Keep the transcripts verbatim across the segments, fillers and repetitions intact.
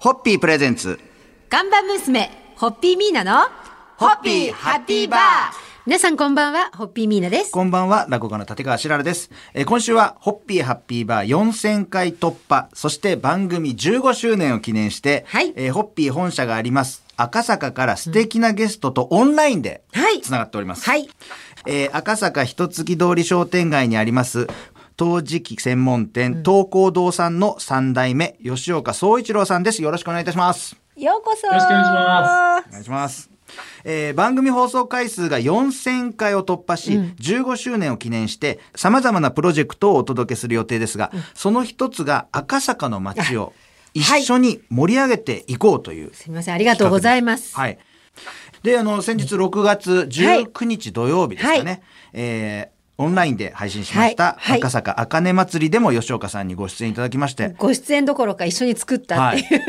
ホッピープレゼンツガンバ娘ホッピーミーナのホッピーハッピーバー。皆さんこんばんは、ホッピーミーナです。こんばんは、落語家の立川しららです。えー、今週はホッピーハッピーバーよんせんかい突破、そして番組じゅうごしゅうねんを記念して、はい、えー、ホッピー本社があります赤坂から素敵なゲストとオンラインでつながっております。はい、えー、赤坂一月通り商店街にあります陶磁器専門店、うん、東光堂さんのさん代目吉岡総一郎さんです。よろしくお願いいたします。ようこそ。よろしくお願いします。お願いします。えー、番組放送回数がよんせんかいを突破し、うん、じゅうごしゅうねんを記念してさまざまなプロジェクトをお届けする予定ですが、うん、その一つが赤坂の街を一緒に盛り上げていこうという、はい、すみません、ありがとうございます。はい。で、あの先日ろくがつじゅうくにち土曜日ですかね、はいはい、えーオンラインで配信しました、はいはい、赤坂あかね祭りでも吉岡さんにご出演いただきまして、ご出演どころか一緒に作ったっていう、はい、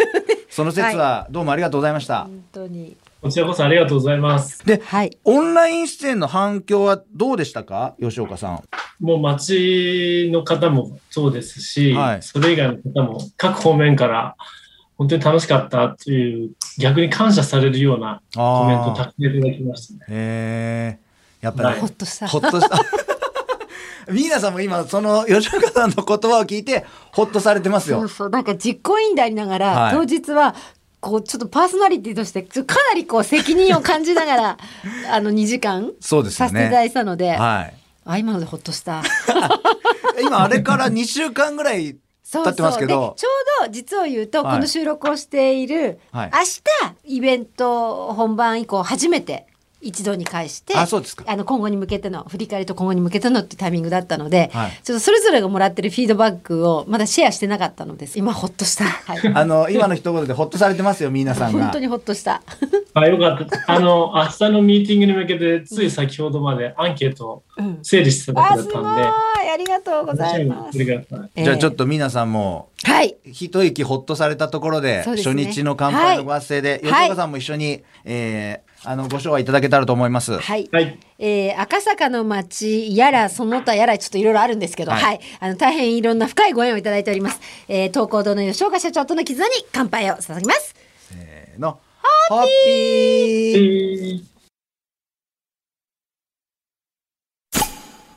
その節はどうもありがとうございました、はい、本当にこちらこそありがとうございます。で、はい、オンライン出演の反響はどうでしたか、吉岡さん。もう街の方もそうですし、はい、それ以外の方も各方面から本当に楽しかったっていう、逆に感謝されるようなコメントをたくさんいただきましたね。へー、やっぱり、はい、ほっとしたほっとしたミーナさんも今その吉岡さんの言葉を聞いてホッとされてますよ。そうそう、なんか実行委員でありながら、はい、当日はこうちょっとパーソナリティとしてかなりこう責任を感じながらあのにじかんさせていただいたの で, で、ね、はい、あ、今のでホッとした今あれからにしゅうかんぐらい経ってますけど、そうそう、ちょうど実を言うと、はい、この収録をしている、はい、明日イベント本番以降初めて一度に返して、あ、そうですか。あの今後に向けての振り返りと今後に向けてのってタイミングだったので、はい、ちょっとそれぞれがもらってるフィードバックをまだシェアしてなかったのです。今ホッとした、はい、あの今の一言でホッとされてますよ、皆さんが本当にホッとしたあ、よかった。あの明日のミーティングに向けてつい先ほどまでアンケートを整理してただけだったんで、うん、あ、すごい、ありがとうございます。じゃあちょっと皆さんも、はい、一息ホッとされたところで、そうですね、初日の乾杯のご発声で、はい、吉岡さんも一緒に、えーあのご賞はいただけたらと思います。はい、はい、えー、赤坂の街やらその他やらちょっといろいろあるんですけど、はい、はい、あの大変いろんな深いご縁をいただいております。えー、東光堂の吉岡社長との絆に乾杯を捧げます。せーの、ハッピー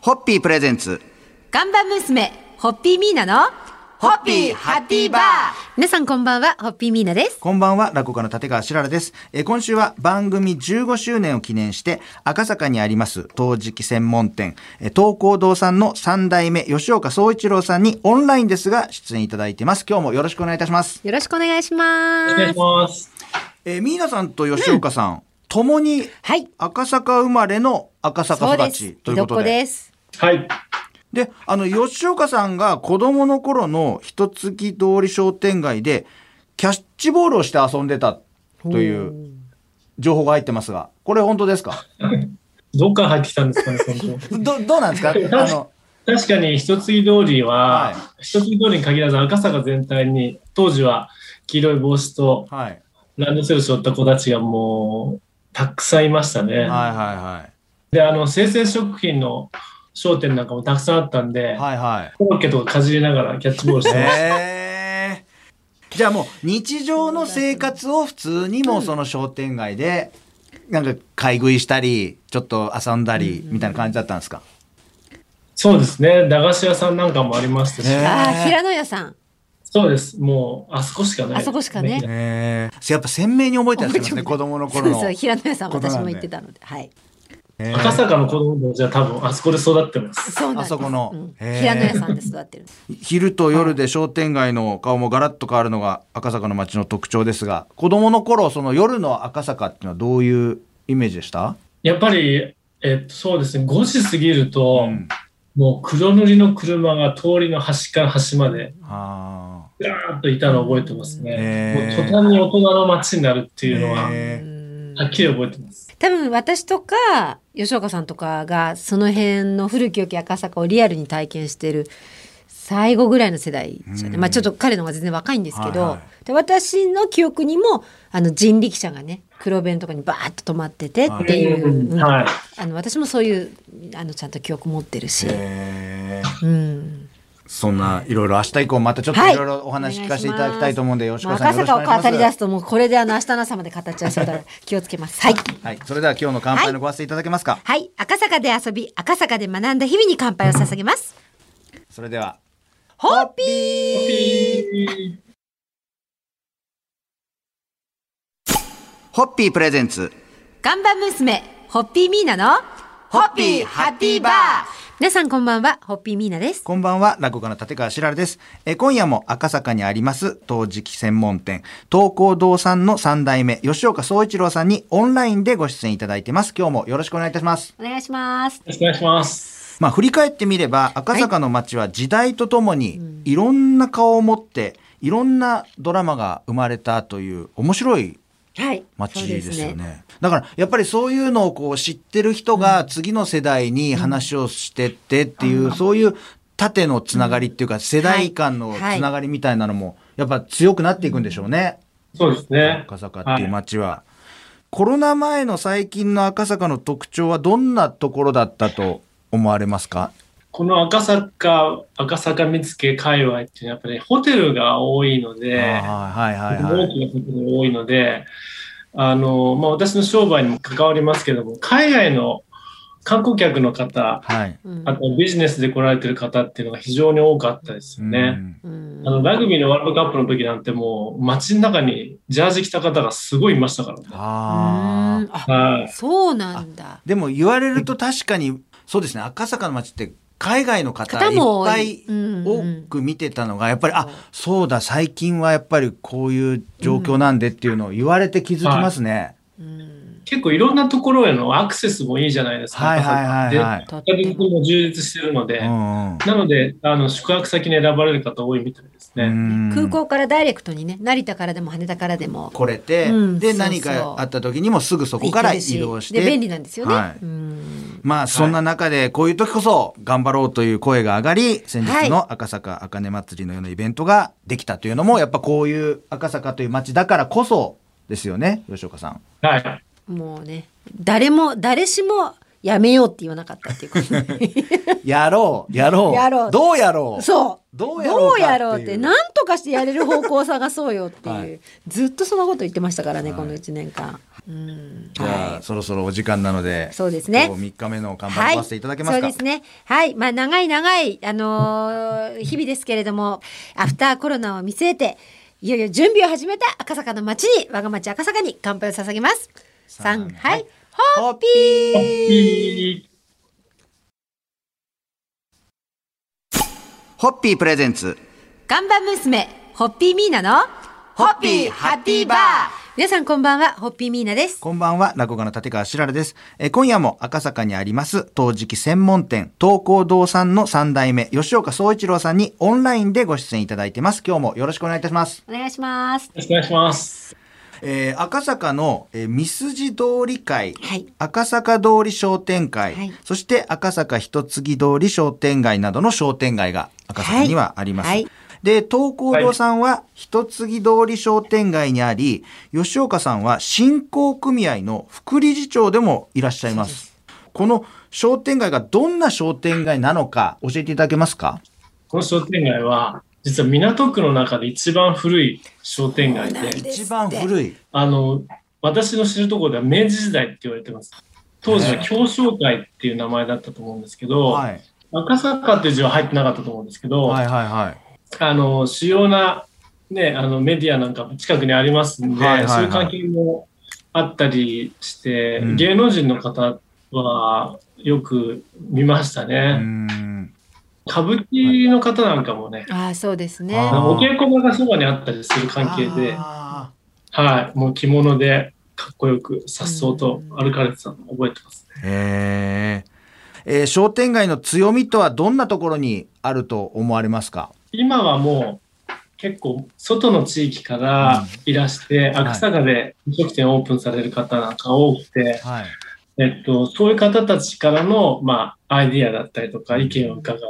ホッピープレゼンツガンバ娘ホッピーミーナのホッピーハッピーバー。皆さんこんばんは、ホッピーミーナです。こんばんは、落語家の立川しららです。えー、今週は番組じゅうごしゅうねんを記念して赤坂にあります陶磁器専門店、えー、東光堂さんのさん代目吉岡総一郎さんにオンラインですが出演いただいてます。今日もよろしくお願いいたします。よろしくお願いします。お願いします。えー、ミーナさんと吉岡さん、うん、共に赤坂生まれの赤坂育ちということで、はい、で、あの吉岡さんが子供の頃の一月通り商店街でキャッチボールをして遊んでたという情報が入ってますが、これ本当ですか？どっから入ってきたんですかね、その ど, どうなんですか？あの確かに一月通りは、はい、一月通りに限らず赤坂全体に当時は黄色い帽子とランドセルを背負った子たちがもうたくさんいましたね。はいはいはい。で、あの生鮮食品の商店なんかもたくさんあったんで、はいはい、コロッケとかかじりながらキャッチボールしてました。えー、じゃあもう日常の生活を普通にもその商店街でなんか買い食いしたりちょっと遊んだりみたいな感じだったんですか？うんうん、そうですね、駄菓子屋さんなんかもありましたし、えー、あ、平野屋さん、そうです、もうあそこしかない、あそこしかね、えー、やっぱ鮮明に覚えてらっしゃいますね、子供の頃の。そうそう、平野屋さん私も行ってたので、はい、赤坂の子供たちは多分あそこで育ってます。そうなんです、あそこの、うん、平野屋さんで育ってる昼と夜で商店街の顔もガラッと変わるのが赤坂の街の特徴ですが、子供の頃その夜の赤坂っていうのはどういうイメージでした？やっぱり、えっと、そうですね、ごじ過ぎると、うん、もう黒塗りの車が通りの端から端までガーッといたのを覚えてますね。もう途端に大人の街になるっていうのははっきり覚えてます。多分私とか吉岡さんとかがその辺の古き良き赤坂をリアルに体験している最後ぐらいの世代、ね、まあ、ちょっと彼の方が全然若いんですけど、はいはい、で私の記憶にもあの人力車がね黒弁とかにバーッと止まっててっていう、はい、あの私もそういうあのちゃんと記憶持ってるし、うん、そんないろいろ明日以降またちょっといろいろお話聞かせていただきたいと思うんで、はい、吉川さんよろしくお願いします。赤坂を語り出すともうこれであの明日の朝まで語っちゃいそうだから気をつけます。はい、はい、それでは今日の乾杯のご挨拶いただけますか。はい、はい、赤坂で遊び赤坂で学んだ日々に乾杯を捧げます。それではホッピーホッピープレゼンツ看板娘ホッピーミーナのホッピーハッピーバー。皆さんこんばんは、ホッピーミーナです。こんばんは、落語家の立川しららです。え今夜も赤坂にあります陶磁器専門店東光堂さんのさん代目吉岡総一郎さんにオンラインでご出演いただいてます。今日もよろしくお願いいたします。お願いします。よろしくお願いします。まあ、振り返ってみれば赤坂の街は時代とともにいろんな顔を持っていろんなドラマが生まれたという面白いはい、街ですよね。そうですね。だからやっぱりそういうのをこう知ってる人が次の世代に話をしてってっていう、うん、そういう縦のつながりっていうか、うん、世代間のつながりみたいなのもやっぱ強くなっていくんでしょうね。そうですね。赤坂っていう街は、はい、コロナ前の最近の赤坂の特徴はどんなところだったと思われますか？この赤坂、赤坂見附界隈ってやっぱり、ね、ホテルが多いので、はいはいはい、大きなホテルが多いので、あの、まあ、私の商売にも関わりますけども、海外の観光客の方、はい、あとビジネスで来られてる方っていうのが非常に多かったですよね。うん、あのラグビーのワールドカップの時なんてもう街の中にジャージ着た方がすごいいましたからね。ああ、そうなんだ。でも言われると確かにそうですね。赤坂の街って海外の方いっぱい多く見てたのがやっぱり、あ、そうだ最近はやっぱりこういう状況なんでっていうのを言われて気づきますね。うんうんうん、結構いろんなところへのアクセスもいいじゃないですか。はいはいはいはい。旅行も充実してるので、うんうん、なのであの宿泊先に選ばれる方多いみたいですね。うん、空港からダイレクトにね、成田からでも羽田からでも来れて、うん、でそうそう何かあった時にもすぐそこから移動してで便利なんですよね。はい、うん、まあそんな中でこういう時こそ頑張ろうという声が上がり、先日の赤坂あかね祭りのようなイベントができたというのもやっぱこういう赤坂という街だからこそですよね、吉岡さん。はい。もうね、誰も誰しもやめようって言わなかったっていうことやろうやろうやろうどうやろうそうどうやろうかっていう、どうやろうってなんとかしてやれる方向を探そうよっていう、はい、ずっとそのこと言ってましたからね、はい、このいちねんかん。うん、じゃあ、はい、そろそろお時間なので、そうですね、今日みっかめの看板をさせていただけますか。はい、そうですね、はい、まあ、長い長い、あのー、日々ですけれどもアフターコロナを見据えていよいよ準備を始めた赤坂の街に、我が街赤坂に乾杯を捧げます。さん、はい、ホッピーホッピープレゼンツ看板娘ホッピーミーナのホッピーハッピーバー。皆さんこんばんは、ホッピーミーナです。こんばんは、落語家の立川しららです。え今夜も赤坂にあります陶磁器専門店東光堂さんのさん代目吉岡総一郎さんにオンラインでご出演いただいてます。今日もよろしくお願いいたします。お願いします。よろしくお願いします。えー、赤坂の、えー、三筋通り会、はい、赤坂通り商店会、はい、そして赤坂一次通り商店街などの商店街が赤坂にはあります。はいはい、で東光堂さんは一次通り商店街にあり、はい、吉岡さんは振興組合の副理事長でもいらっしゃいます。この商店街がどんな商店街なのか教えていただけますか？この商店街は実は港区の中で一番古い商店街で、一番古い、あの私の知るところでは明治時代って言われてます。当時は協商会っていう名前だったと思うんですけど、はい、赤坂っていう字は入ってなかったと思うんですけど、はいはいはい、あの主要な、ね、あのメディアなんかも近くにありますんで、はいはいはい、そういう関係もあったりして、うん、芸能人の方はよく見ましたね。うん、歌舞伎の方なんかもね、はい、あ、そうですね、お稽古場がそばにあったりする関係で、はい、もう着物でかっこよく颯爽と歩かれてたのを覚えてますね。へー、えー、商店街の強みとはどんなところにあると思われますか？今はもう結構外の地域からいらして、うん、はい、赤坂で飲食店オープンされる方なんか多くて、はい、えっと、そういう方たちからの、まあ、アイディアだったりとか意見を伺う、う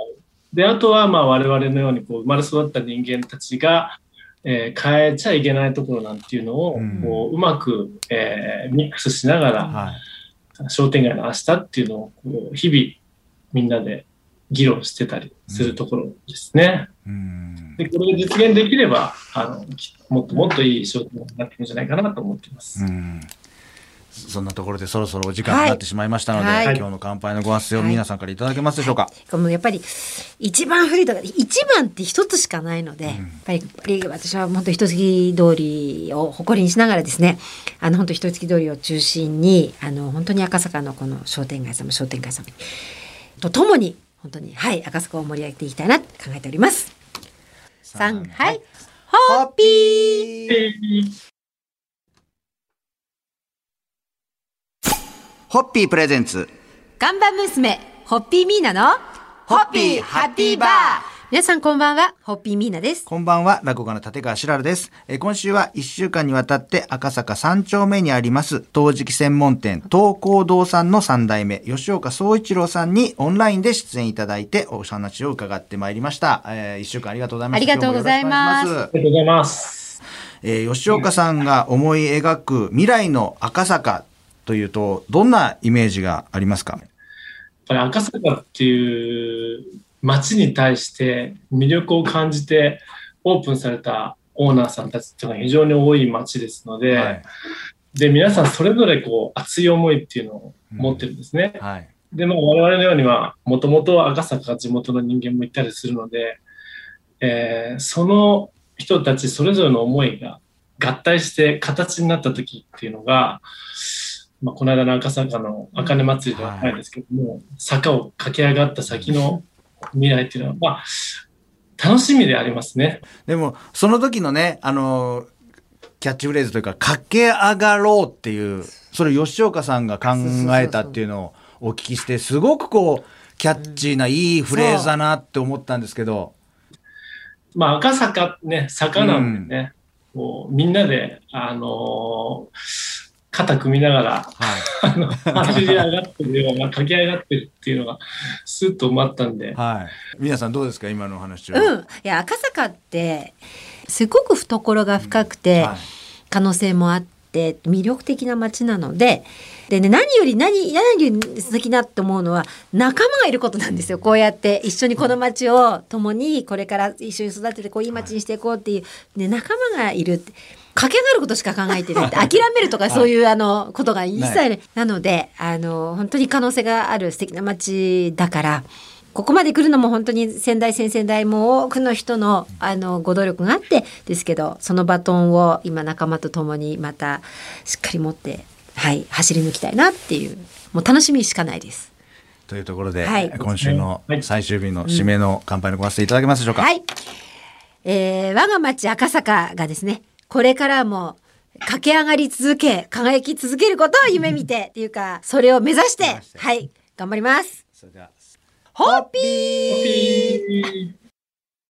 ん、であとはまあ我々のようにこう生まれ育った人間たちが、えー、変えちゃいけないところなんていうのをこううまく、えー、ミックスしながら、はい、商店街の明日っていうのをこう日々みんなで議論してたりするところですね。うん、でこれが実現できればあのもっともっといい仕事になっていくんじゃないかなと思っています。うん、そんなところでそろそろお時間になってしまいましたので、はいはい、今日の乾杯のご発声を皆さんからいただけますでしょうか。はいはい、もうやっぱり一番古いとか一番って一つしかないので、うん、やっぱりやっぱり私は本当一月通りを誇りにしながらですね、あの本当一月通りを中心にあの本当に赤坂のこの商店街様商店街様とともに本当に、はい、赤坂を盛り上げていきたいなと考えております。さん、はい、ホッピーホッピープレゼンツ看板娘ホッピーミーナのホッピーハッピーバー。皆さんこんばんは、ホッピーミーナです。こんばんは、落語家の立川しらるです。えー、今週はいっしゅうかんにわたって赤坂さん丁目にあります陶磁器専門店東光堂さんのさん代目吉岡総一郎さんにオンラインで出演いただいてお話を伺ってまいりました。えー、いっしゅうかんありがとうございました。ありがとうございます。ありがとうございます。えー、吉岡さんが思い描く未来の赤坂というとどんなイメージがありますか？やっぱり赤坂っていう街に対して魅力を感じてオープンされたオーナーさんたちっていうのが非常に多い街ですので、はい、で皆さんそれぞれこう熱い思いっていうのを持ってるんですね。うん、はい、でも我々のようにはもともと赤坂が地元の人間もいたりするので、えー、その人たちそれぞれの思いが合体して形になった時っていうのがまあ、この間の赤坂の茜祭りではないですけども、はい、坂を駆け上がった先の未来っていうのは、まあ、楽しみでありますね。でもその時のね、あのキャッチフレーズというか駆け上がろうっていう、それを吉岡さんが考えたっていうのをお聞きして、すごくこうキャッチーないいフレーズだなって思ったんですけど、うん、まあ、赤坂ね、坂なんでね、うん、もうみんなであのー肩組みながら、はい、あの走り上がってるような駆け上がってるっていうのがスッと埋まったんで、はい、皆さんどうですか今のお話は。うん、いや赤坂ってすごく懐が深くて、うん、はい、可能性もあって魅力的な街なので、で、ね、何より何何より素敵だと思うのは仲間がいることなんですよ。こうやって一緒にこの街を共にこれから一緒に育ててこういい街にしていこうっていう、はい、ね、仲間がいるって。駆け上がることしか考えてない。諦めるとかそういうあのことが一切なので、あの本当に可能性がある素敵な街だから、ここまで来るのも本当に先代先々代も多くの人のあのご努力があってですけど、そのバトンを今仲間と共にまたしっかり持って、はい、走り抜きたいなっていう、もう楽しみしかないです。というところで、はい、今週の最終日の締めの乾杯のご発声いただけますでしょうか。はい、えー、我が町赤坂がですね、これからも駆け上がり続け輝き続けることを夢見てっていうか、それを目指して、はい、頑張ります。それではホッピー。